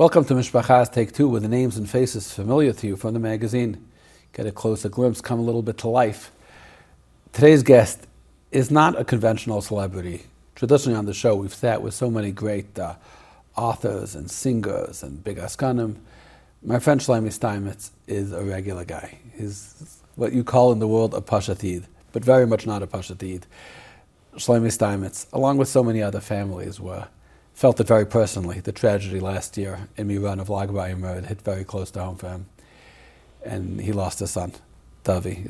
Welcome to Mishpacha's Take 2, where the names and faces familiar to you from the magazine get a closer glimpse, come a little bit to life. Today's guest is not a conventional celebrity. Traditionally on the show, we've sat with so many great authors and singers and big askanim. My friend Shloimy Steinmetz is a regular guy. He's what you call in the world a pashatid, but very much not a pashatid. Shloimy Steinmetz, along with so many other families, felt it very personally. The tragedy last year in Miran of Lagbayimur, it hit very close to home for him. And he lost his son, Davi.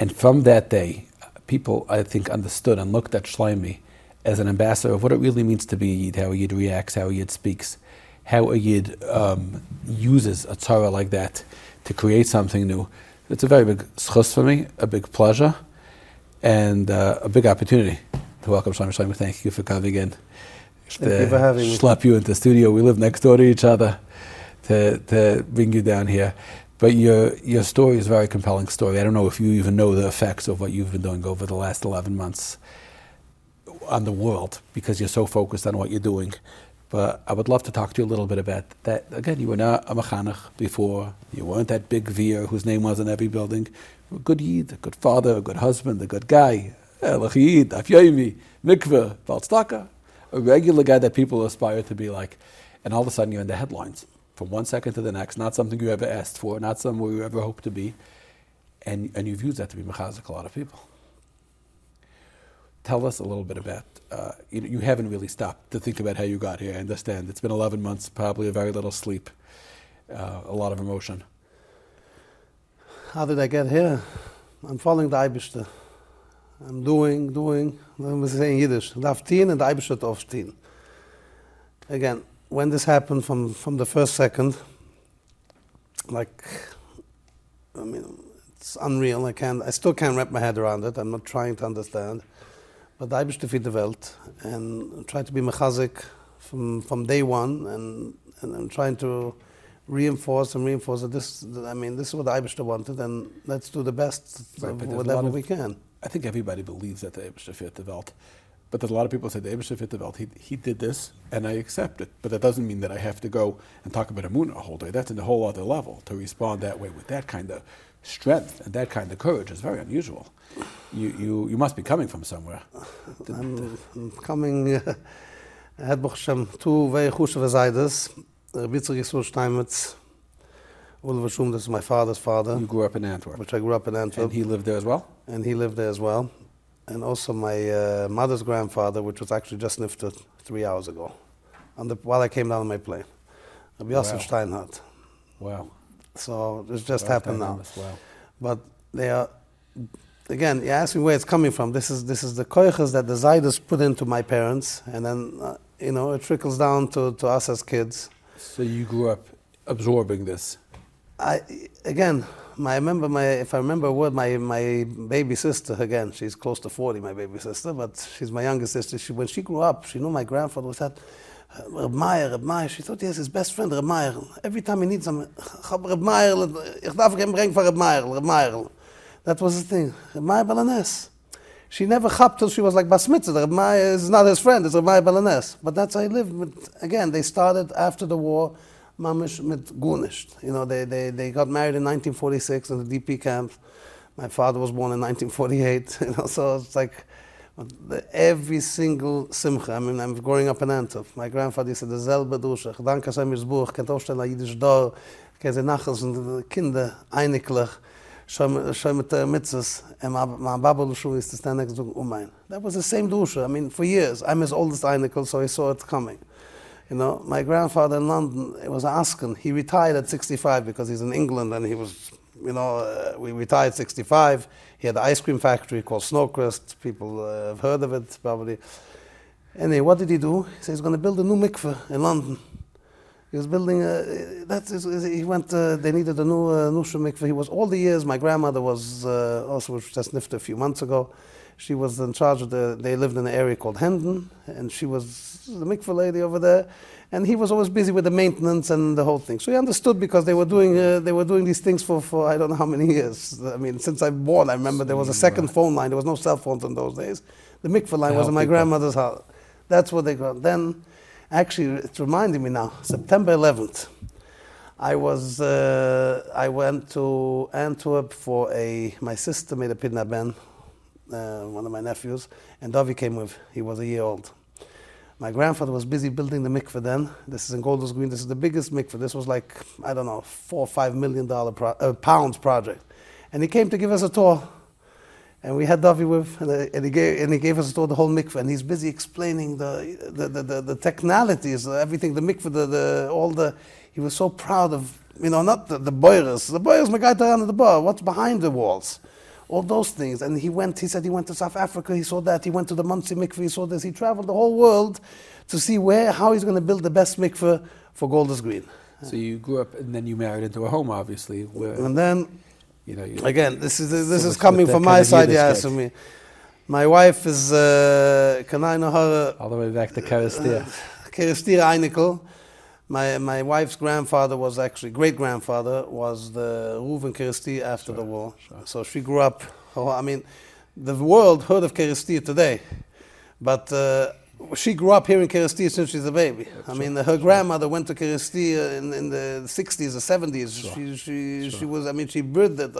And from that day, people, I think, understood and looked at Shloimy as an ambassador of what it really means to be a Yid, how a Yid reacts, how a Yid speaks, how a Yid uses a Torah like that to create something new. It's a very big schus for me, a big pleasure, and a big opportunity. Welcome, Shloimy. Thank you for coming in. Thank you for having me. Slap you into the studio. We live next door to each other to bring you down here. But your story is a very compelling story. I don't know if you even know the effects of what you've been doing over the last 11 months on the world, because you're so focused on what you're doing. But I would love to talk to you a little bit about that. Again, you were not a mechanech before. You weren't that big veer whose name was in every building. A good Yid, a good father, a good husband, a good guy. A regular guy that people aspire to be like. And all of a sudden you're in the headlines from one second to the next, not something you ever asked for, not somewhere you ever hoped to be. And you've used that to be mechazik a lot of people. Tell us a little bit about, you haven't really stopped to think about how you got here. I understand it's been 11 months, probably a very little sleep, a lot of emotion. How did I get here? I'm following the Eibishter. I'm doing, let me say in Yiddish, laftin and Eibishter oftin. Again, when this happened from the first second, like, I mean, it's unreal. I still can't wrap my head around it. I'm not trying to understand. But Eibishter feed the Welt, and try to be mechazik from day one, and I'm trying to reinforce that this is what Eibishter wanted, and let's do the best, right, whatever we can. I think everybody believes that the Eibishter fit the Welt, but there's a lot of people say the Eibishter fit the Welt. He did this, and I accept it. But that doesn't mean that I have to go and talk about Amunah a whole day. That's in a whole other level. To respond that way with that kind of strength and that kind of courage is very unusual. You must be coming from somewhere. I'm coming. I had Baruch Hashem two very chushev zaydas. Reb Yossel Steinmetz. This is my father's father. You grew up in Antwerp. Which I grew up in Antwerp. And he lived there as well? And also my mother's grandfather, which was actually just nifted 3 hours ago, while I came down on my plane. Reb Yossel Steinhardt. Wow. So it just happened now. Wow. But they are, again, you ask me where it's coming from. This is the koiches that the Zaydus put into my parents, and then, it trickles down to us as kids. So you grew up absorbing this? I remember my baby sister, again, she's close to 40, my baby sister, but she's my younger sister. When she grew up, she knew my grandfather was that Reb Meir. She thought he has his best friend, Reb Meir. Every time he needs him, Reb Meir, Reb Meir. That was the thing. Reb Meir Baal HaNes. She never chapped till she was like Bas Mitzvah. Reb Meir is not his friend, it's Reb Meir Baal HaNes. But that's how he lived. But again, they started after the war. Mamish mit Gunisht. They got married in 1946 in the DP camp. My father was born in 1948. So it's like every single simcha. I mean, I'm growing up in Antwerp. My grandfather used to say, "Derselbe Dusche, Dank Hashem is Buch, Kent Aufstellen a Yiddish Dor, Kent the Nachals and Kinder einiglich, Shoy mit der Mitzvahs, and my Baba Lushu used to stand next to Umein." That was the same Dusche. I mean, for years. I'm his oldest einikl, so he saw it coming. My grandfather in London, it was Askin. He retired at 65 because he's in England, and he was, we retired at 65. He had an ice cream factory called Snowcrest. People have heard of it, probably. Anyway, what did he do? He said he's going to build a new mikveh in London. He was building they needed a new Nusha mikveh. He was, all the years, my grandmother was also, which just nifted a few months ago. She was in charge of they lived in an area called Hendon, and she was the mikveh lady over there, and he was always busy with the maintenance and the whole thing. So he understood, because they were doing these things for I don't know how many years. I mean, since I'm born, I remember there was a second phone line. There was no cell phones in those days. The mikveh line was in my grandmother's house. That's what they got. Then Actually, it's reminding me now, September 11th. I went to Antwerp for my sister made a Pidna Ben, one of my nephews, and Davi came with, he was a year old. My grandfather was busy building the mikveh then. This is in Golders Green, this is the biggest mikveh. This was like, I don't know, $4 or $5 million pounds project. And he came to give us a tour. And we had Davi with, and he gave us the whole mikveh, and he's busy explaining the technicalities, everything, the mikveh, he was so proud of, not the boilers. The boilers, my guy, down at the bar, what's behind the walls, all those things. And he said he went to South Africa, he saw that, he went to the Monsey mikveh, he saw this, he traveled the whole world to see how he's going to build the best mikveh for Golders Green. So you grew up, and then you married into a home, obviously. And then... again, this is coming from my side, yes, from me. My wife is can I know her all the way back to Kerestir. Kerestir Einikl. My wife's grandfather was actually great-grandfather was the Reuven Kerestir after the war. Sure. So she grew up. The world heard of Kerestir today, but she grew up here in Kerestir since she's a baby. Her grandmother went to Kerestir in the 60s or 70s. Sure. She was, she birthed it.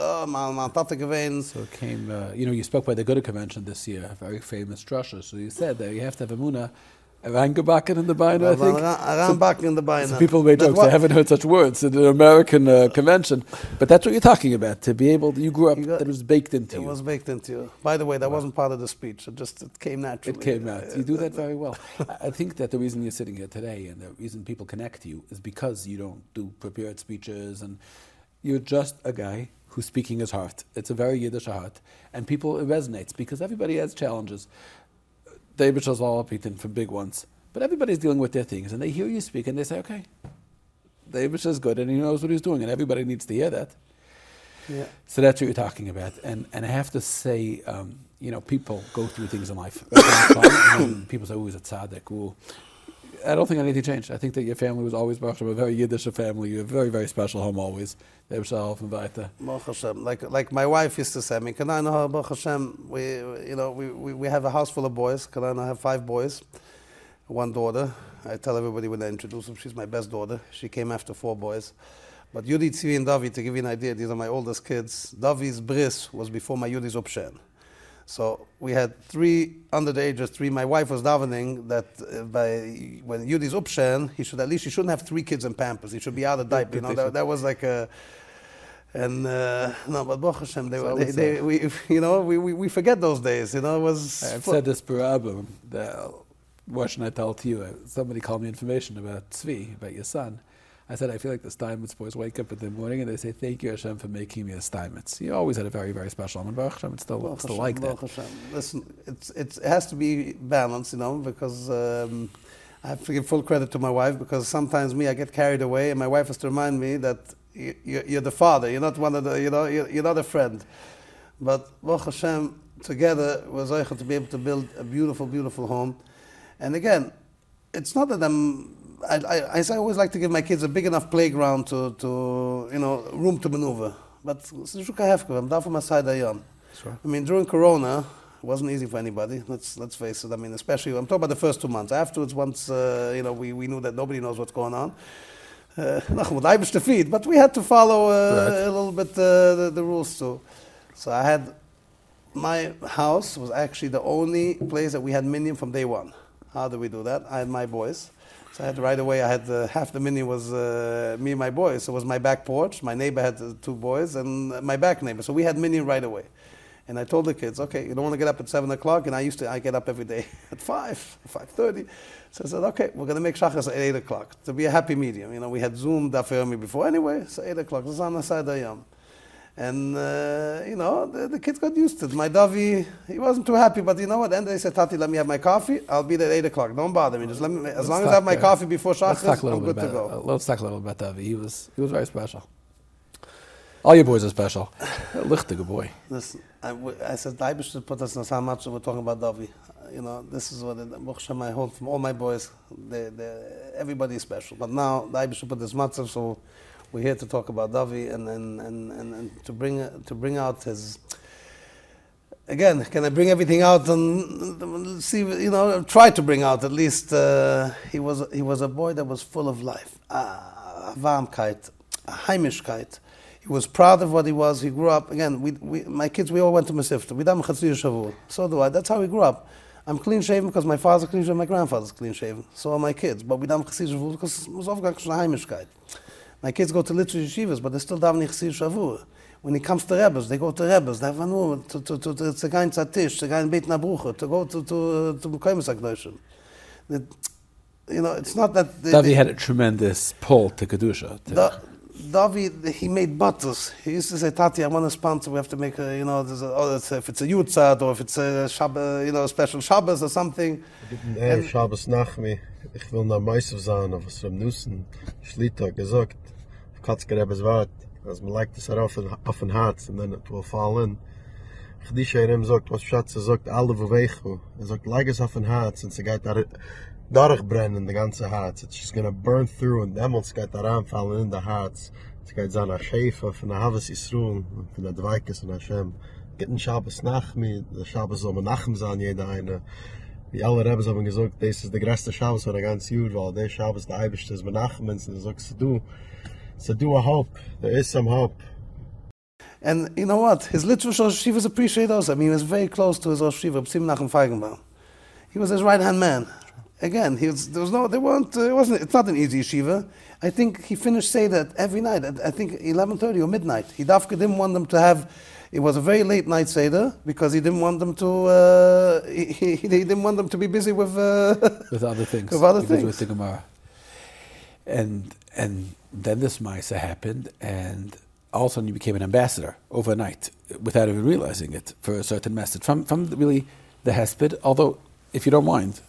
So it came, you spoke by the Goethe Convention this year, a very famous drasha. So you said that you have to have Emunah, Arangabakken in the Baina, I think. Arangabakken in the Baina. So people made jokes. I haven't heard such words in an American convention. But that's what you're talking about, to be able to, you grew up, that was baked into you. It was baked into you. By the way, that wasn't part of the speech. It came naturally. It came out. You do that very well. I think that the reason you're sitting here today and the reason people connect to you is because you don't do prepared speeches, and you're just a guy who's speaking his heart. It's a very Yiddish heart. And people, it resonates because everybody has challenges. David Shazal all beaten for big ones. But everybody's dealing with their things, and they hear you speak, and they say, okay, David is good, and he knows what he's doing, and everybody needs to hear that. Yeah. So that's what you're talking about. And I have to say, people go through things in life. People say, he's a tzaddik. Ooh. I don't think anything changed. I think that your family was always from a very Yiddish family. You have a very, very special home always. Baruch Hashem. Like my wife used to say, Baruch Hashem, we have a house full of boys. I have 5 boys, 1 daughter. I tell everybody when I introduce them, she's my best daughter. She came after 4 boys. But Yudi, Tzvi, and Davi, to give you an idea, these are my oldest kids. Davi's bris was before my Yudi's opshen. So we had 3 under the age of 3. My wife was davening that when Yudi's upshen, he shouldn't have 3 kids in Pampers. He should be out of diaper. That was like a. But Baruch Hashem, we forget those days. It was. I've said this per album. What should I tell to you? Somebody called me information about Tzvi, about your son. I said, I feel like the Steinmetz boys wake up in the morning and they say, thank you, Hashem, for making me a Steinmetz. You always had a very, very special moment. Baruch Hashem, it's still like that. Hashem. Listen, it has to be balanced, because I have to give full credit to my wife, because sometimes I get carried away, and my wife has to remind me that you're the father. You're not one of the, you're not a friend. But Baruch Hashem, together, we're zocheh to be able to build a beautiful, beautiful home. And again, it's not that I always like to give my kids a big enough playground to room to maneuver. But I'm down from my side. During Corona, it wasn't easy for anybody. Let's face it. Especially I'm talking about the first 2 months. Afterwards, once we knew that nobody knows what's going on. But we had to follow a little bit the rules too. So I had my house was actually the only place that we had minion from day one. How do we do that? I had my boys. So I had right away, half the mini was me and my boys. So it was my back porch. My neighbor had 2 boys and my back neighbor. So we had mini right away. And I told the kids, okay, you don't want to get up at 7 o'clock. And I get up every day at 5:30. So I said, okay, we're going to make shachas at 8 o'clock to be a happy medium. We had Zoom, daf yomi before anyway. So 8 o'clock, this is on the side of Yom. And, the kids got used to it. My Davi, he wasn't too happy, but you know what? And they said, Tati, let me have my coffee. I'll be there at 8 o'clock. Don't bother me. Just let me, as long as I have my coffee before Shachris, I'm good to go. Let's talk a little about Davi. He was very special. All your boys are special. Lichtiger boy. Listen, I said, I should put us in how much we're talking about Davi. This is what I hold from all my boys. Everybody is special. But now, I should put this matzav, so... We're here to talk about Davi and to bring out his again, can I bring everything out and see, you know, try to bring out at least, he was a boy that was full of life. A Warmkeit, a Heimischkeit. He was proud of what he was. He grew up, again, my kids, we all went to Masifta. We done Chatzir Shavur. So do I. That's how we grew up. I'm clean-shaven because my father's clean-shaven, my grandfather's clean-shaven. So are my kids. But we done Chatzir Shavur because it was often a Heimischkeit. My kids go to literary yeshivas, but they still davening Chatzir Shavur. When it comes to Rebbes, they go to Rebbes. They have a new, to go to Tzatish, to go in Beit Nabrucha, to go to Kremis Agnusian. You know, it's not that... Davi had a tremendous pull to Kedusha. Davi, he made butters. He used to say, Tati, I want a sponsor, we have to make a, you know, if it's a Yutzad, or if it's a Shabbos, you know, special Shabbos or something. Hey, Shabbos Nachmi, ich will nach Meisav sein, auf Srem Nussen, Shlita, gesagt, auf Katzker Rebbe's Wart. As we like this off in hearts, and then it will fall in. Chidisha Yerem sagt, was Schatz, sagt, alle Vevechu. Sagt, like us off in hearts, and it's going to durchbrennen, the ganze hearts. It's just going to burn through, and then it's going to anfallen in the hearts. It's going to be a Shefa, from the Havas Yisroel, from the Dweikes and Hashem. Gitten Shabbos Nachmi, the Shabbos soll menachem sein, jeder eine. Wie alle Rebels haben gesagt, this is the größte Shabbos von der ganzen Jud, weil der Shabbos der Eibischte ist menachem, und sagst du, so do a hope. There is some hope. And you know what? His literal Shivas appreciate also. I mean, he was very close to his Shiva. He was his right-hand man. Again, he was, there was no, they weren't, it wasn't, it's not an easy yeshiva. I think he finished Seder every night, I think 11:30 or midnight. He dafka didn't want them to have, it was a very late night Seder, because he didn't want them to, he didn't want them to be busy with... with other things. With other things. With the Gemara. And then this Maisa happened, and all of a sudden you became an ambassador overnight, without even realizing it, for a certain message. From really the Hesped, although, if you don't mind,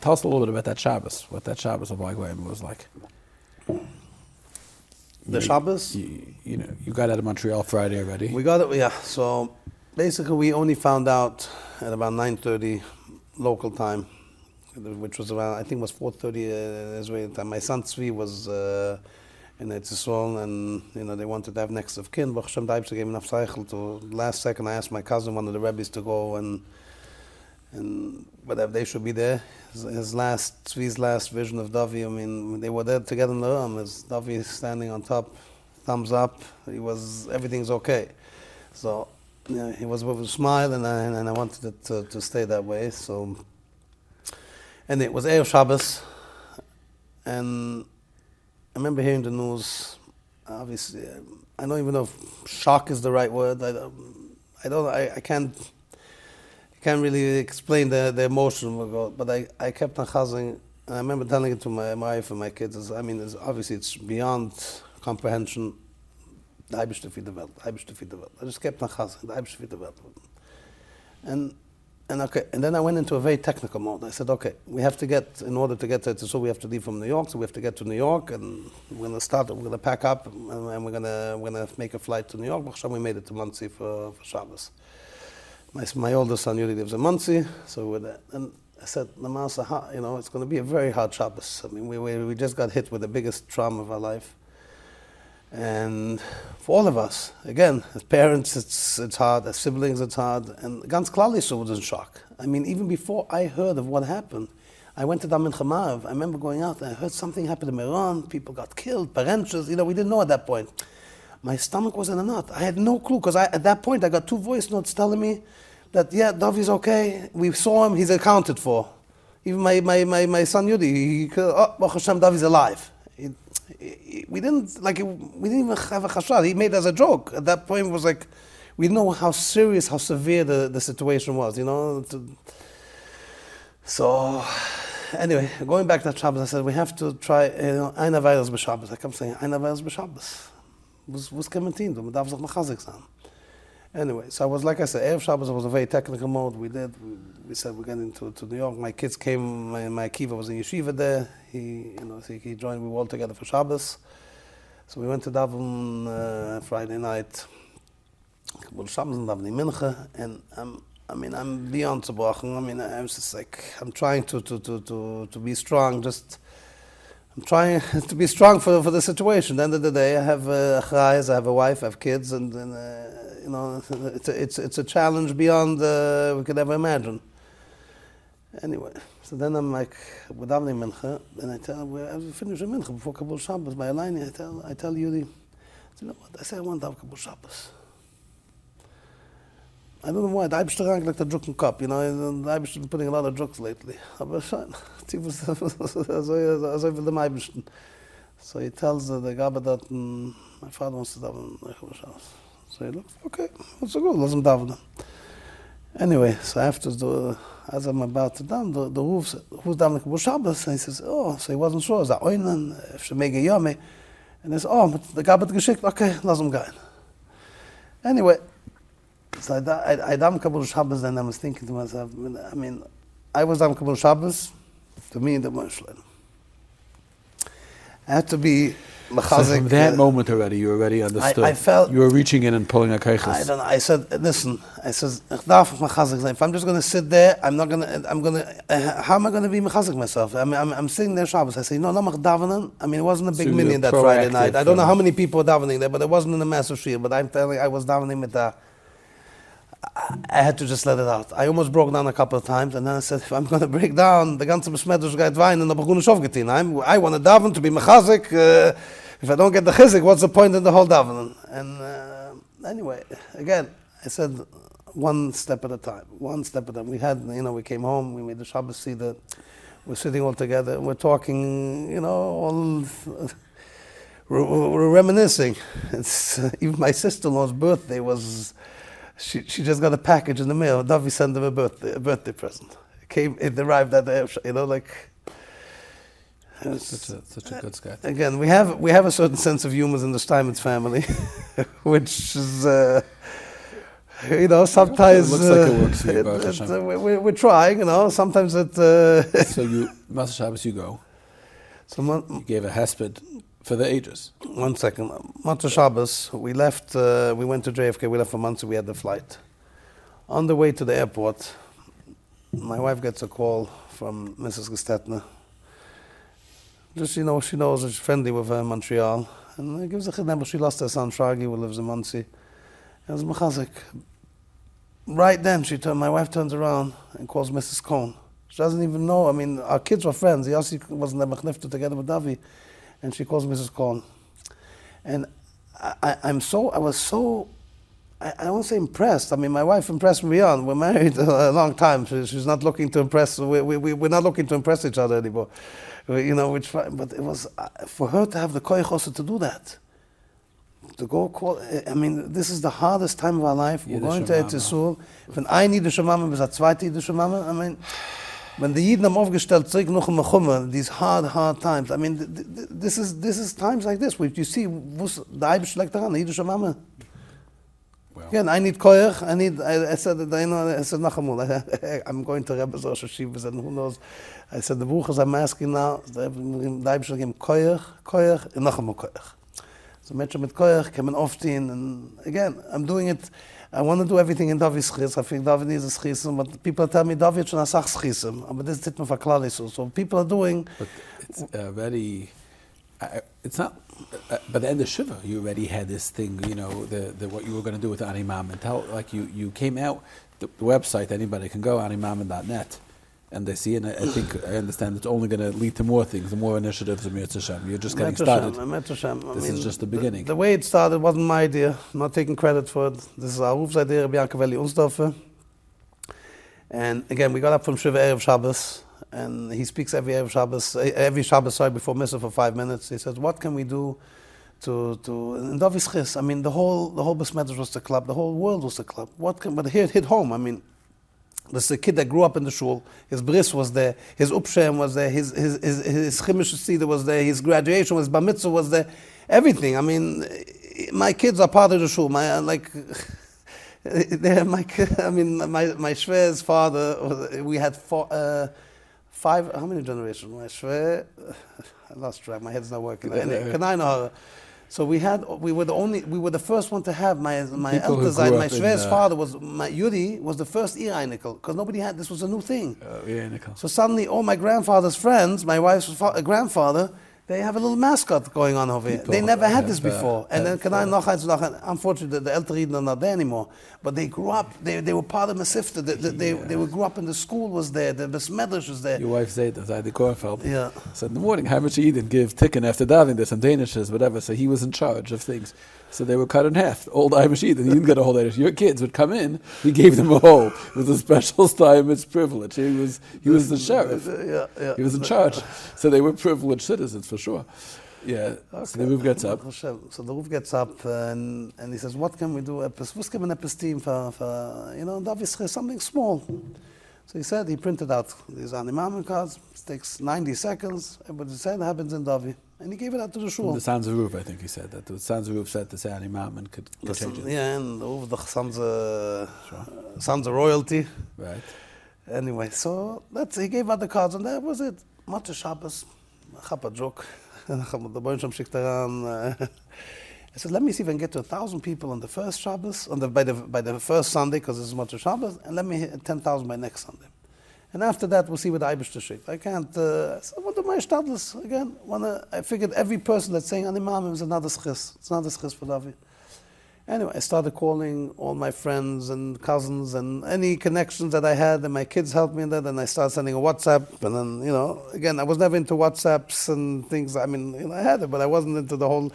tell us a little bit about that Shabbos, what that Shabbos of Lagbayimur was like. The Shabbos? You know, you got out of Montreal Friday already. We got it, yeah. So, basically we only found out at about 9:30 local time, which was around, I think it was 4:30 Israeli time. My son Tzvi was in Israel, and you know they wanted to have next of kin. Baruch Hashem, Daibster gave enough cycle to last second. I asked my cousin, one of the rabbis, to go and whatever they should be there. His last Tzvi's last vision of Davi. I mean, they were there together in the room. As Davi standing on top, thumbs up. He was everything's okay. So yeah, he was with a smile, and I wanted it to stay that way. So. And it was Erev Shabbos, and I remember hearing the news. Obviously, I don't even know if shock is the right word. I can't really explain the emotion. But I kept on chazing. I remember telling it to my wife and my kids. I mean, obviously, it's beyond comprehension. I just kept on chazing. And then I went into a very technical mode. I said, okay, we have to get, in order to get to Eretz Yisrael, we have to leave from New York, so we have to get to New York, and we're going to start, we're going to pack up, and we're going to make a flight to New York. We made it to Monsey for Shabbos. My older son Yuri lives in Monsey, so we're there. And I said, you know, it's going to be a very hard Shabbos. I mean, we just got hit with the biggest trauma of our life. And for all of us, again, as parents, it's hard. As siblings, it's hard. And ganz klar, so was in shock. I mean, even before I heard of what happened, I went to Damin Chamav. I remember going out, and I heard something happened in Iran. People got killed, parentes. You know, we didn't know at that point. My stomach was in a knot. I had no clue, because at that point, I got two voice notes telling me that, yeah, Davi's okay. We saw him. He's accounted for. Even my son Yudi, oh, Baruch Hashem, Davi's alive. We didn't even have a chashad. He made it as a joke. At that point, it was like, we know how serious, how severe the situation was, you know. So, anyway, going back to Shabbos, I said, we have to try, you know, Einer Weihers b'Shabbos. I kept saying, Einer Weihers b'Shabbos. Was can we do? We have to make a anyway, so I was, like I said, Erev Shabbos was a very technical mode. We said we're getting to New York. My kids came. My Akiva was in yeshiva there. He joined. We were all together for Shabbos. So we went to Davon Friday night. Shabbos and Davon in Mincha. And I'm beyond zerbrochen. I mean, I'm just like, I'm trying to be strong. Just I'm trying to be strong for the situation. At the end of the day, I have achrayas, I have a wife, I have kids, and it's a challenge beyond we could ever imagine. Anyway, so then I'm like, we're davening mincha, and I tell her, I finish the mincha before Kabul Shabbos. By Eleni, I tell Yudi, you know what? I say I want to have Kabul Shabbos. I don't know why. The Eibishter rang like the drucken cup, you know. The Eibishter been putting a lot of drugs lately. But fine, so he tells the Gabadat, my father wants to daven Kabul Shabbos. So he looks, okay, that's good. Let's daven them. Anyway, so after as I'm about to daven, the roof said, who's davening Kabul Shabbos? And he says, oh, so he wasn't sure. Is that Oinen? If Shemege Yome? And he says, oh, but the Gabat geschickt, okay, lass him go. Anyway, so I daven Kabul Shabbos, and I was thinking to myself, I mean, I was daven Kabul Shabbos, to me, the Monsey. I had to be mechazik. So from that moment already, you already understood. I felt you were reaching in and pulling a keiches. I don't know. I said, listen. I said, if I'm just going to sit there, how am I going to be mechazik myself? I mean, I'm sitting there Shabbos. I say, no, I'm davening. I mean, it wasn't a big million that Friday night. I don't know how many people were davening there, but it wasn't in a massive shield. But I'm telling you, I was davening with that. I had to just let it out. I almost broke down a couple of times, and then I said, if I'm going to break down, the ganze Besmeidrishkeit wein and the Bechunish Ovgetin, I want to daven to be mechazik. If I don't get the chizik, what's the point in the whole davening? And anyway, again, I said, one step at a time. We had, we came home, we made the Shabbos Seder, we're sitting all together, and we're talking, all... we're reminiscing. It's, even my sister-in-law's birthday was... She just got a package in the mail. Davi sent them a birthday present. It arrived at the Such a good guy. Again, we have a certain sense of humor in the Steinmetz family, which is sometimes it looks like it works for you, Baruch Hashem. We're trying, Sometimes it. So you, Master Shabbos, you go. Someone you gave a hesped. For the ages. One second. Matzah Shabbos, we left, we went to JFK, we left for Monsey, we had the flight. On the way to the airport, my wife gets a call from Mrs. Gestetner. Just, she knows she's friendly with her in Montreal. And it gives a chidem, but she lost her son, Shagi, who lives in Monsey. It was mechazik. Right then, my wife turns around and calls Mrs. Cohn. She doesn't even know, our kids were friends. Yossi wasn't that mechnifta together with Davi. And she calls Mrs. Cohn. And I won't say impressed. I mean, my wife impressed me beyond. We're married a long time. She's not looking to impress. We're not looking to impress each other anymore. But it was for her to have the koyach also to do that. To go call. I mean, this is the hardest time of our life. We're going to Eretz Yisrael. When eine Yidische Mama bis a zweite Yidische Mama, when the Yidden are aufgestellt, zurück noch in Mechume, these hard times. I mean, this is times like this, which you see, the Eibish like the Yiddish Mama. Again, I need koyach, I said, Nachamul, I'm going to Rebbe's Rosh Hashivas, and who knows. I said, the Bruchas I'm asking now, the Eibish will give him koyach, and Nachamul koyach. So, Metchem mit koyach, came an oftin, and again, I'm doing it. I want to do everything in Davi's Schiss. I think Davi needs a Schiss, but people tell me Davi should not say Schiss. But this is not for Klal Yisrael. So people are doing. But it's already. It's not. By the end of Shiva, you already had this thing. What you were going to do with Ani Ma'amin. You came out the website. Anybody can go animamin.net, and they see. And I think I understand it's only going to lead to more things, more initiatives of Mirz Hashem. You're just getting started. This is just the beginning. The way it started wasn't my idea. I'm not taking credit for it. This is Aruf's idea, Rabbi Yaakov Unsdorfer. And again, we got up from Shiva Erev Shabbos, and he speaks every Shabbos, before Missa for 5 minutes. He says, what can we do to and Davi's Chis, the whole Besmedrash was the club, the whole world was the club. But here it hit home, This is a kid that grew up in the shul. His bris was there. His upshem was there. His chimish seder was there. His graduation, his bar mitzvah was there. Everything. My kids are part of the shul. My shver's father. We had five. How many generations? My shver. I lost track. My head's not working. Can I know? So we were the first one to have my eldest, my Shver's father was, my Yudi was the first Ereinikel, because nobody had, this was a new thing. So suddenly all my grandfather's friends, my wife's grandfather, They have a little mascot going on over here. They never had this before. And then unfortunately, the El Taridin are not there anymore. But they grew up. They were part of Masifta. They grew up, and the school was there. The Besmedrash was there. Your wife Zayda, Zayda Kornfeld, said in the morning, how much you didn't give Tikkun after Davin, there's some Danishes, whatever. So he was in charge of things. So they were cut in half, old Irish Eden. You didn't get a whole Irish. Your kids would come in, he gave them a whole. It was a special Steinmetz privilege. He was the sheriff. Yeah. He was in charge. So they were privileged citizens, for sure. Yeah, okay. So the roof gets up. So the roof gets up, and he says, what can we do? Obviously something small. So he said, he printed out these Ani Ma'amin cards. It takes 90 seconds. Everybody said, it happens in Davi. And he gave it out to the shul. And the Sons of Roof, I think he said that. The Sons of Roof said to say Ani Ma'amin could change it. Yeah, and the Sons of Royalty. Right. Anyway, so he gave out the cards, and that was it. Matze Shabbos, Chapa Joke. I said, let me see if I can get to 1,000 people on the first Shabbos, by the first Sunday, because this is Matze Shabbos, and let me hit 10,000 by next Sunday. And after that, we'll see what I wish to shake. I can't. So what am I stadless again? I figured every person that's saying Ani Ma'amin is another schiz. It's another schiz for Davi. Anyway, I started calling all my friends and cousins and any connections that I had, and my kids helped me in that. And I started sending a WhatsApp, and then again, I was never into WhatsApps and things. I mean, I had it, but I wasn't into the whole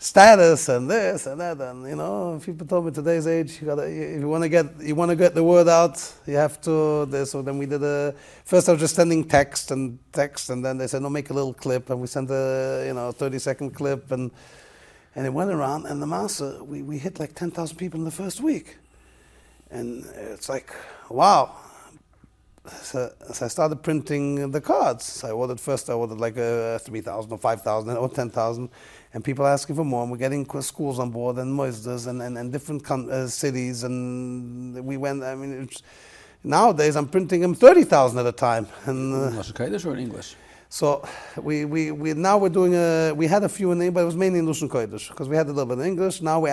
status and this and that. And people told me today's age, if you want to get the word out, you have to this. So then we did first I was just sending text, and then they said, no, make a little clip, and we sent a 30-second clip, and it went around. And the master, we hit like 10,000 people in the first week, and it's like, wow. So I started printing the cards. So I ordered like 3,000 or 5,000 or 10,000, and people are asking for more. And we're getting schools on board and moisdas and different cities. And we went. I mean, nowadays I'm printing them 30,000 at a time. And Kodesh or in English? So we had a few in English, but it was mainly in Lushan Kodesh, because we had a little bit in English. Now we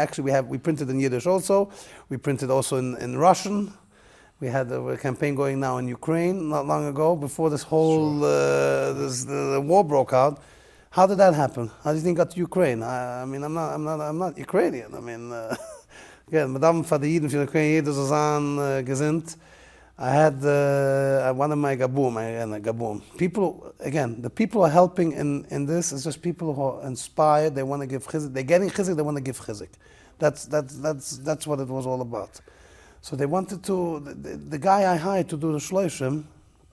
printed in Yiddish also. We printed also in Russian. We had a campaign going now in Ukraine not long ago, before this whole the war broke out. How did that happen? How do you think it got to Ukraine? I'm not Ukrainian. I mean, again, Madame Fadiyidin from Ukraine, Zazan Gesinnt. I had one of my Gabum. People, again, the people who are helping in this is just people who are inspired. They want to give chizik. They're getting chizik. They want to give chizik. That's what it was all about. So they wanted to. The guy I hired to do the shloishim,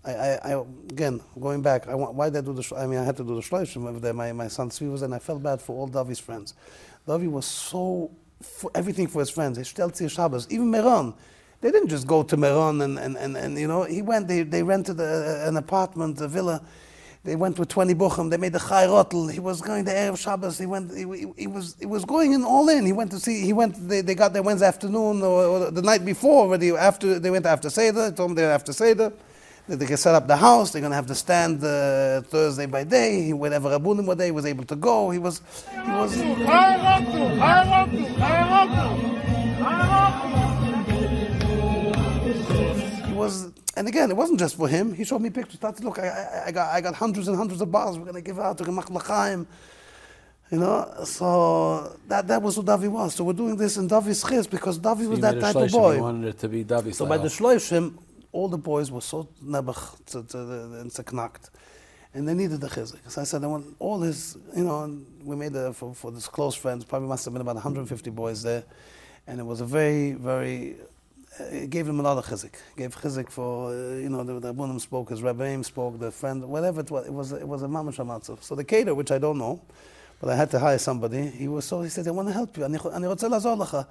I had to do the shloishim over there. My son Svi was, and I felt bad for all Davi's friends. Davi was everything for his friends. He shtel tzir Shabbos, even Meron. They didn't just go to Meron and he went. They rented an apartment, a villa. They went with 20 buchim. They made the chai rotel. He was going to erev Shabbos. He went. He was going in all in. He went to see. He went. They got there Wednesday afternoon or the night before already. After they went after seder, I told them they were after seder. They could set up the house. They're gonna have to stand Thursday by day. Whenever Rabunim were there, he was able to go. He was. He was. And again, it wasn't just for him. He showed me pictures. Started, look, I got hundreds and hundreds of bars. We're going to give out to Gemach L'chaim. So that was who Davi was. So we're doing this in Davi's chiz because Davi was that type of boy. He wanted it to be Davi style. So by the shloishim, all the boys were so nebach and zeknakt. And they needed the chizik. So I said, I want all his, and we made for this close friends, probably must have been about 150 boys there. And it was a very, very... It gave him a lot of chizik. Gave chizik for the Rabbonim spoke, his Rebbeim spoke, the friend, whatever it was. It was a mamash hamatzov. So the caterer, which I don't know, but I had to hire somebody. He said, I want to help you. Ani rotze lazor lecha,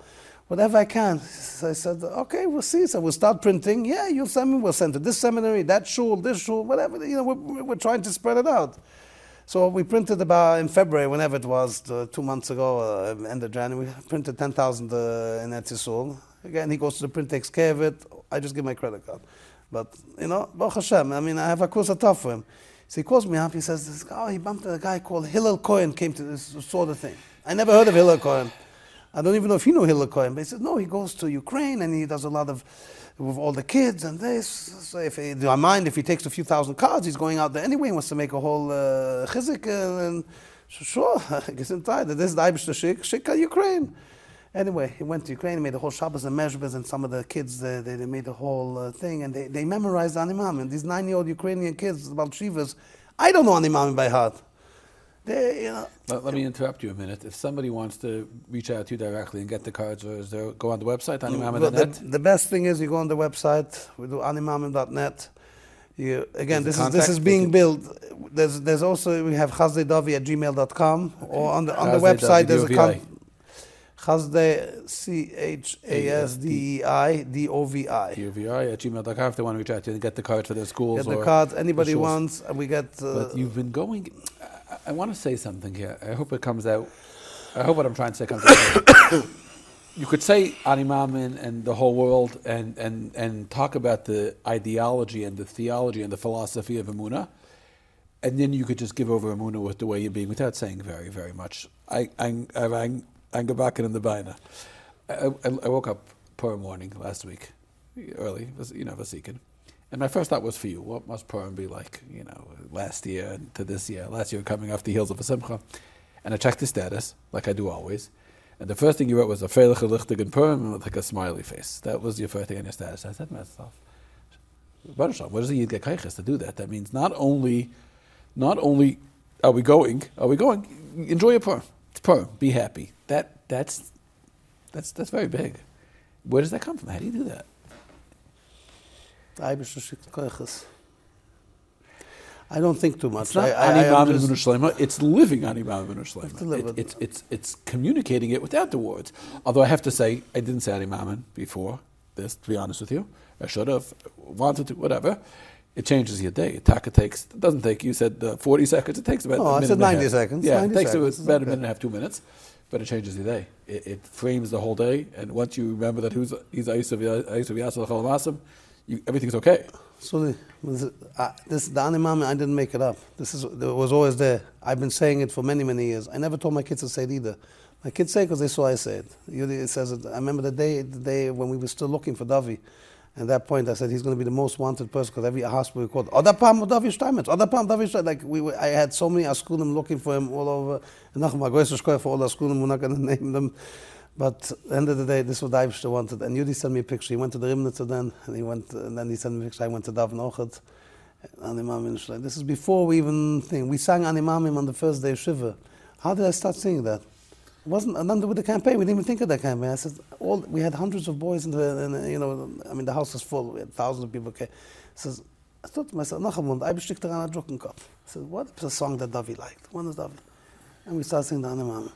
whatever I can. So I said, okay, we'll see. So we'll start printing. Yeah, you'll send me. We'll send to this seminary, that shul, this shul, whatever. We're trying to spread it out. So we printed about in February, whenever it was, 2 months ago, end of January. We printed 10,000 in Eretz Yisrael. Again, he goes to the print, takes care of it. I just give my credit card. But, Baruch Hashem, I mean, I have a kurs atah for him. So he calls me up, he says, he bumped a guy called Hillel Cohen, came to this sort of thing. I never heard of Hillel Cohen. I don't even know if he knew Hillel Cohen. But he says, no, he goes to Ukraine and he does a lot of with all the kids and this. So do I mind if he takes a few thousand cards? He's going out there anyway. He wants to make a whole chizik. And sure, I guess I'm tired. This is the Eibush Shikha Ukraine. Anyway, he went to Ukraine, he made the whole Shabbos and Meshbaz, and some of the kids, they made the whole thing, and they memorized Ani Ma'amin. These 9-year-old Ukrainian kids, about Shivas, I don't know Ani Ma'amin by heart. Let me interrupt you a minute. If somebody wants to reach out to you directly and get the cards, or go on the website, animamin.net? The best thing is you go on the website, we do animamin.net. Again, this is being built. There's also, we have chazledavi@gmail.com, okay. Or on the website, there's a Chazde, CHASDEIDOVI. DOVI at gmail.com if they want to reach out to you and get the cards for their schools. Get the cards, anybody wants, and we get... But you've been going... I want to say something here. I hope it comes out. I hope what I'm trying to say comes out. You could say Ani Ma'amin and the whole world and talk about the ideology and the theology and the philosophy of Emunah. And then you could just give over Emunah with the way you're being without saying very, very much. I go back in the baina. I woke up Purim morning last week, early, Vasikin. And my first thought was for you. What must Purim be like, last year to this year? Last year coming off the heels of a simcha. And I checked the status, like I do always. And the first thing you wrote was a freilich halichtig in Purim with like a smiley face. That was your first thing on your status. I said to myself, what does the Yid get kaiches to do that? That means not only are we going, enjoy your Purim. It's Purim, be happy. That's very big. Where does that come from? How do you do that? I don't think too much. It's not Ani Ma'amin v'nu shleima. It's living Ani Ma'amin v'nu shleima. It's communicating it without the words. Although I have to say, I didn't say Ani Ma'amin before this, to be honest with you. I should have, wanted to, whatever. It changes your day. It doesn't take, you said 40 seconds, it takes about a minute. No, I said 90 seconds. Yeah, it takes about a minute and a half, 2 minutes. But it changes your day. It frames the whole day, and once you remember that he's Ayusav Yasal Chalamasim, everything's okay. So this the Ani Ma'amin, I didn't make it up. It was always there. I've been saying it for many, many years. I never told my kids to say it either. My kids say it because they saw I say it. It says it. I remember the day when we were still looking for Davi. At that point, I said he's going to be the most wanted person because every hospital we called, Odapam Davi Steinmetz, Odapam Davi Steinmetz. Like I had so many askulim looking for him all over. And Nachum Golders Square for all the askulim. We're not going to name them. But at the end of the day, this was what Davi wanted. And Yudi sent me a picture. He went to the Rimnitzer then, and then he sent me a picture. I went to Davin Ochad, Ani Ma'amin. This is before we even think. We sang Ani Ma'amin on the first day of Shiva. How did I start singing that? It wasn't nothing with the campaign. We didn't even think of that campaign. I said, we had hundreds of boys in the house was full. We had thousands of people came. I thought to myself, Nachamund, I besticked around a drunken cup. I said, what is a song that Davi liked? One is Davi. And we started singing the Ani Ma'amin.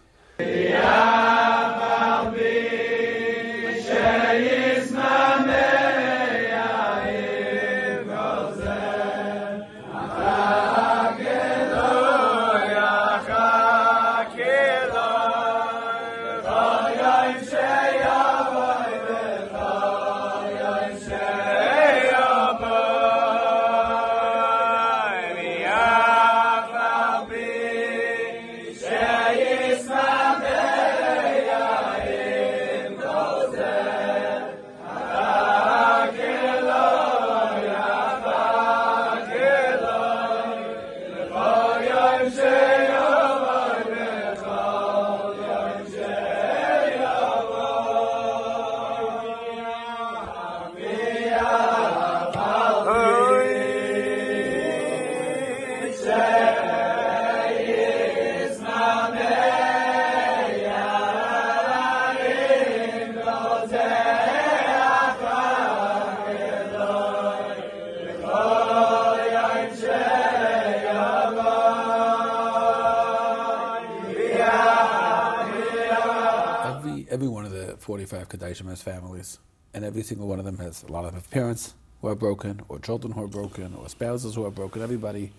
Has families, and every single one of them has a lot of parents who are broken, or children who are broken, or spouses who are broken. Everybody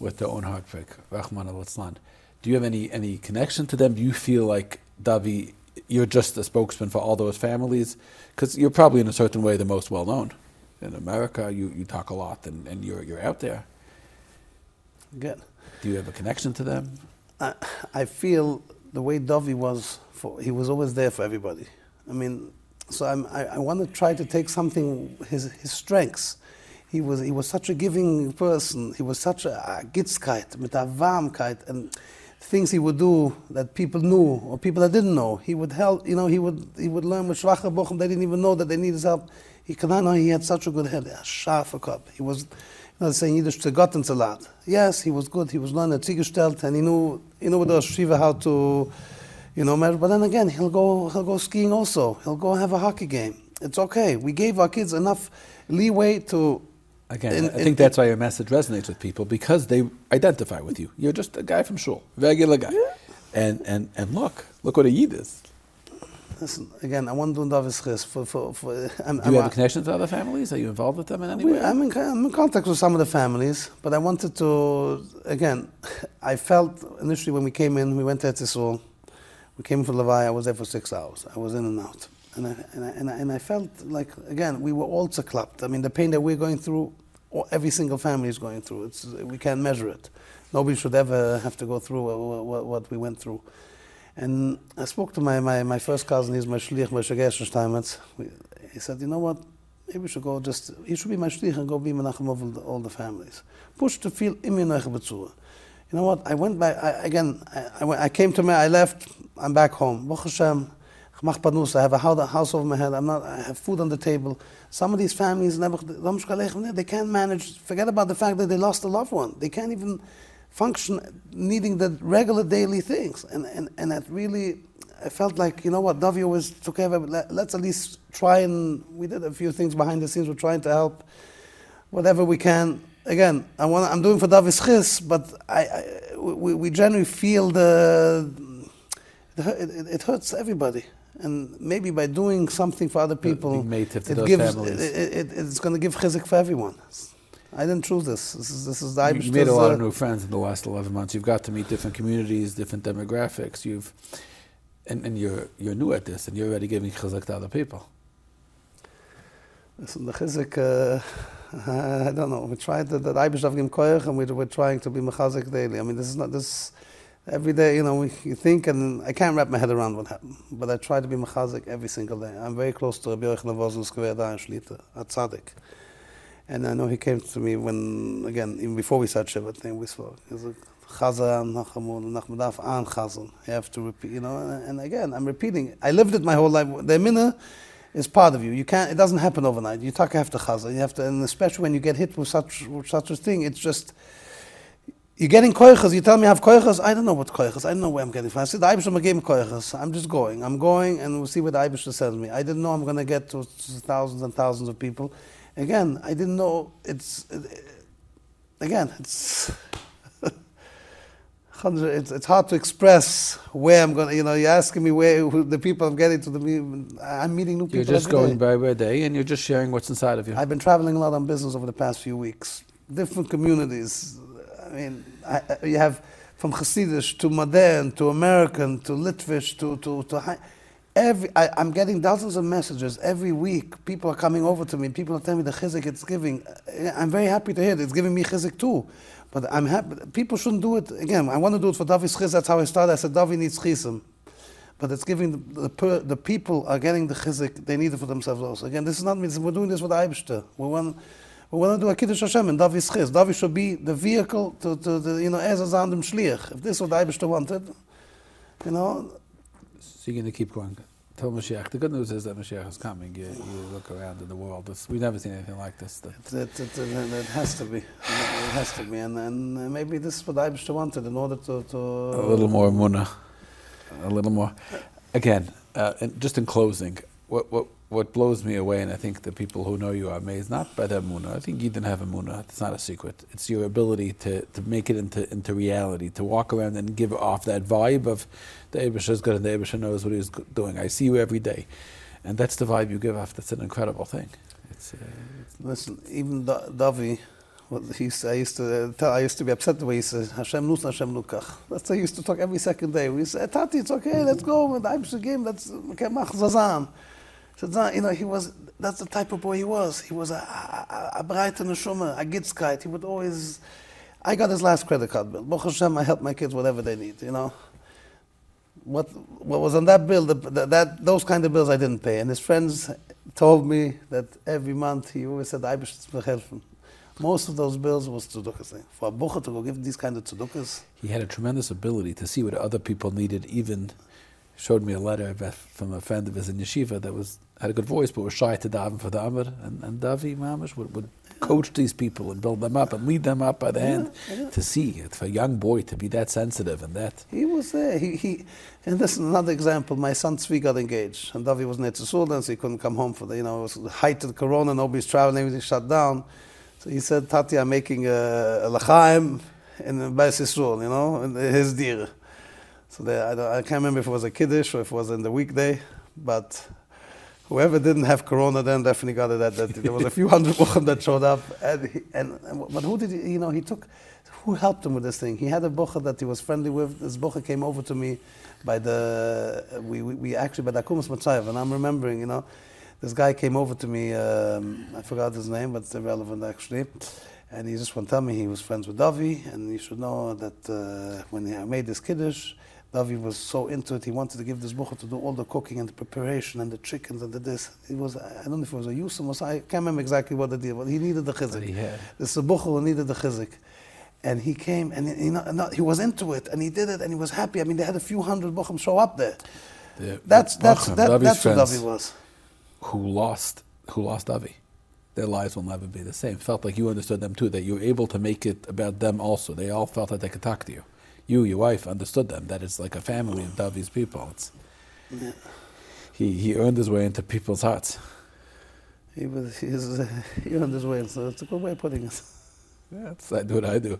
with their own heartbreak. Rahman al-Islam. Do you have any connection to them? Do you feel like Davi, you're just the spokesman for all those families? Because you're probably in a certain way the most well known in America. You talk a lot, and you're out there. Good. Do you have a connection to them? I feel the way Davi was. He was always there for everybody. I mean, So I want to try to take something, his strengths. He was such a giving person. He was such a gitzkeit, mitavamkeit, and things he would do that people knew or people that didn't know. He would help. You know, he would learn with shvacher bochum. They didn't even know that they needed his help. He had such a good head. A scharfer Kopf. He was. Not saying Yiddish zegotten a lot. Yes, he was good. He was learned at Ziegestelt, and he knew with the Shiva how to, measure. But then again, he'll go skiing also. He'll go have a hockey game. It's okay. We gave our kids enough leeway to. Again, I think that's why your message resonates with people, because they identify with you. You're just a guy from shul, regular guy, yeah. and look what a Yid is. Listen, again, I want to do Davi's for. Do you have a connection to other families? Are you involved with them in any way? I'm in contact with some of the families, but I wanted to, again, I felt initially when we came in, we went to Etzisol, we came from Levi, I was there for 6 hours. I was in and out. And I felt like, again, we were all tzerklapped. I mean, the pain that we're going through, every single family is going through. We can't measure it. Nobody should ever have to go through what we went through. And I spoke to my first cousin, he's my shlich, my Kerestir Steinmetz. He said, you know what, maybe we should go he should be my shlich and go be menachem of all the families. Push to feel iminach b'tzura. You know what, I went back, I came to me, I left, I'm back home. Baruch Hashem, I have a house over my head, I have food on the table. Some of these families, they can't manage, forget about the fact that they lost a loved one. They can't even function, needing the regular daily things, and that really, I felt like, you know what, Davi always took care of it. Let's at least try, and we did a few things behind the scenes. We're trying to help, whatever we can. Again, I'm doing for Davi's chis, but we generally feel it hurts everybody, and maybe by doing something for other people, it's going to give chizik for everyone. I didn't choose this. This is the Irish. You've made a lot of new friends in the last 11 months. You've got to meet different communities, different demographics. And you're new at this, and you're already giving chizuk to other people. Listen, the chizuk, I don't know. We tried the Irish Avgim Koyach, and we're trying to be mechazik daily. I mean, this is not this. Every day, you think, and I can't wrap my head around what happened. But I try to be mechazik every single day. I'm very close to Rabbi Yechiel Nawazul Square there in Shlita, at Tzaddik. And I know he came to me when, again, even before we said Shabbat thing, we spoke. He's like, Chazan, Nachamud, Nachmudaf, and Chazan. You have to repeat, and again, I'm repeating. I lived it my whole life. The minna is part of you. You can't, it doesn't happen overnight. You talk after Chazan. You have to, and especially when you get hit with such a thing, it's just, you're getting koichas. You tell me I have koichas. I don't know what koichas. I don't know where I'm getting from. I said, the Eibishter gave me koichas. I'm just going. I'm going, and we'll see what the Eibishter sends me. I didn't know I'm going to get to thousands and thousands of people. Again, I didn't know it's it's hard to express where I'm going. You're asking me where the people I'm getting to. I'm meeting new people. You're just going day by day, and you're just sharing what's inside of you. I've been traveling a lot on business over the past few weeks. Different communities. I mean, you have from Hasidish to Modern to American to Litvish to high. I'm getting thousands of messages every week. People are coming over to me. People are telling me the chizik it's giving. I'm very happy to hear it. It's giving me chizik too. But I'm happy. People shouldn't do it. Again, I want to do it for Davi's chiz. That's how I started. I said, Davi needs chizim. But it's giving the people are getting the chizik. They need it for themselves also. Again, this is not me. We're doing this with the Eibishter. We want to do a Kiddush Hashem and Davi's chiz. Davi should be the vehicle to the, as a zandem shliach. If this is what the Eibishter wanted, So you're going to keep going till Mashiach. The good news is that Mashiach is coming. You look around in the world. We've never seen anything like this. It has to be. It has to be. And maybe this is what I wanted in order to... A little more, Munah. A little more. Again, and just in closing, what blows me away, and I think the people who know you are amazed, not by the Munah. I think you didn't have a Munah. It's not a secret. It's your ability to make it into reality, to walk around and give off that vibe of... The Eibishter is good, and the Eibishter knows what he's doing. I see you every day, and that's the vibe you give off. That's an incredible thing. Listen, even Davi, I used to be upset the way he said, "Hashem nus, Hashem lukach." That's how he used to talk every second day. We said, "Tati, it's okay, let's go." And the Eibishter game, that's kemach zazan. That's the type of boy he was. He was a bright and a shumer, a gitzkeit. He would always. I got his last credit card bill. Baruch Hashem, I help my kids whatever they need. what was on that bill, those kind of bills I didn't pay. And his friends told me that every month he always said, most of those bills was tzedukas. For a bocha to go give these kind of tzedukas. He had a tremendous ability to see what other people needed. Even showed me a letter from a friend of his in yeshiva that had a good voice, but was shy to daven for the amir. And Davi Mamish would coach these people and build them up and lead them up by the hand. To see it, for a young boy to be that sensitive and that. He was there. He and this is another example. My son Tzvi got engaged, and Davi was near Tzuldan, so he couldn't come home for the, it was the height of the corona, nobody's traveling, everything shut down. So he said, Tati, I'm making a lachaim in Beis Yisrael, in his dir. So I can't remember if it was a kiddush or if it was in the weekday, but whoever didn't have corona then definitely got it. There was a few hundred bochum that showed up. But who did he, who helped him with this thing? He had a bocha that he was friendly with. This bocha came over to me by the Akumas Matzayev, and I'm remembering, this guy came over to me, I forgot his name, but it's irrelevant actually. And he just wanted to tell me he was friends with Davi, and you should know that when I made this kiddush, Davi was so into it, he wanted to give this bucha to do all the cooking and the preparation and the chickens and the this. It was, I don't know if it was a yusum or something, I can't remember exactly what the deal was. He needed the chizik. This is a bucha who needed the chizik. And he came, and he was into it, and he did it, and he was happy. I mean, they had a few hundred buchum show up there. That's who Davi was. Who lost Davi. Their lives will never be the same. Felt like you understood them too, that you were able to make it about them also. They all felt that they could talk to you. You, your wife, understood them, that it's like a family of Davi's people. He earned his way into people's hearts. He earned his way, so it's a good way of putting it. Yeah, I do what I do.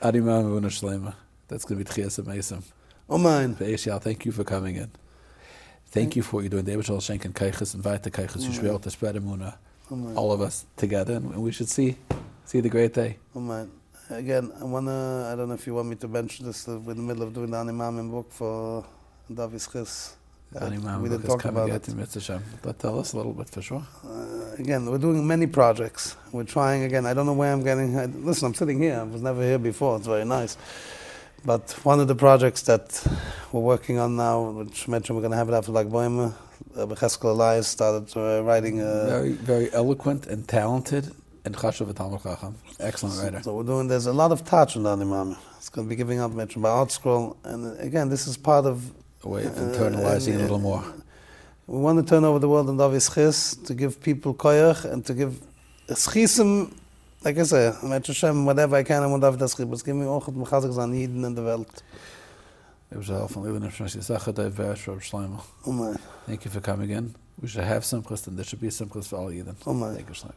Ani Ma'amin Shlema. That's going to be Tchias Meisim. Oh, mine. Thank you for coming in. Thank you for what you're doing. David Shal Shenk and Kaichas and Vaita Kaichas, Yishveel to spread Emunah, all of us together, and we should see the great day. Oh man! Again, I don't know if you want me to mention this. We're in the middle of doing the Ani Ma'amin book for Davi's Chis. Ani Ma'amin book is coming out in Mitzvah Shem. But tell us a little bit for sure. Again, we're doing many projects. We're trying again. I don't know where I'm getting. Listen, I'm sitting here. I was never here before. It's very nice. But one of the projects that we're working on now, which mentioned we're going to have it after Lag Boima, Elias started writing a... Very, very eloquent and talented and chashuv v'talmid chacham. Excellent writer. So we're doing, there's a lot of touch on the Ani Ma'amin. It's going to be giving up mentioned by Art Scroll. And again, this is part of... A way of internalizing a little more. We want to turn over the world in Davi's Chis, to give people koyach and to give schisim. Like I say, whatever I can, I want to have that schip. But give me all the mechazaks on Eden and the world. Thank you for coming in. We should have Simchas, and there should be Simchas for all Eden. Thank you, Shloimy.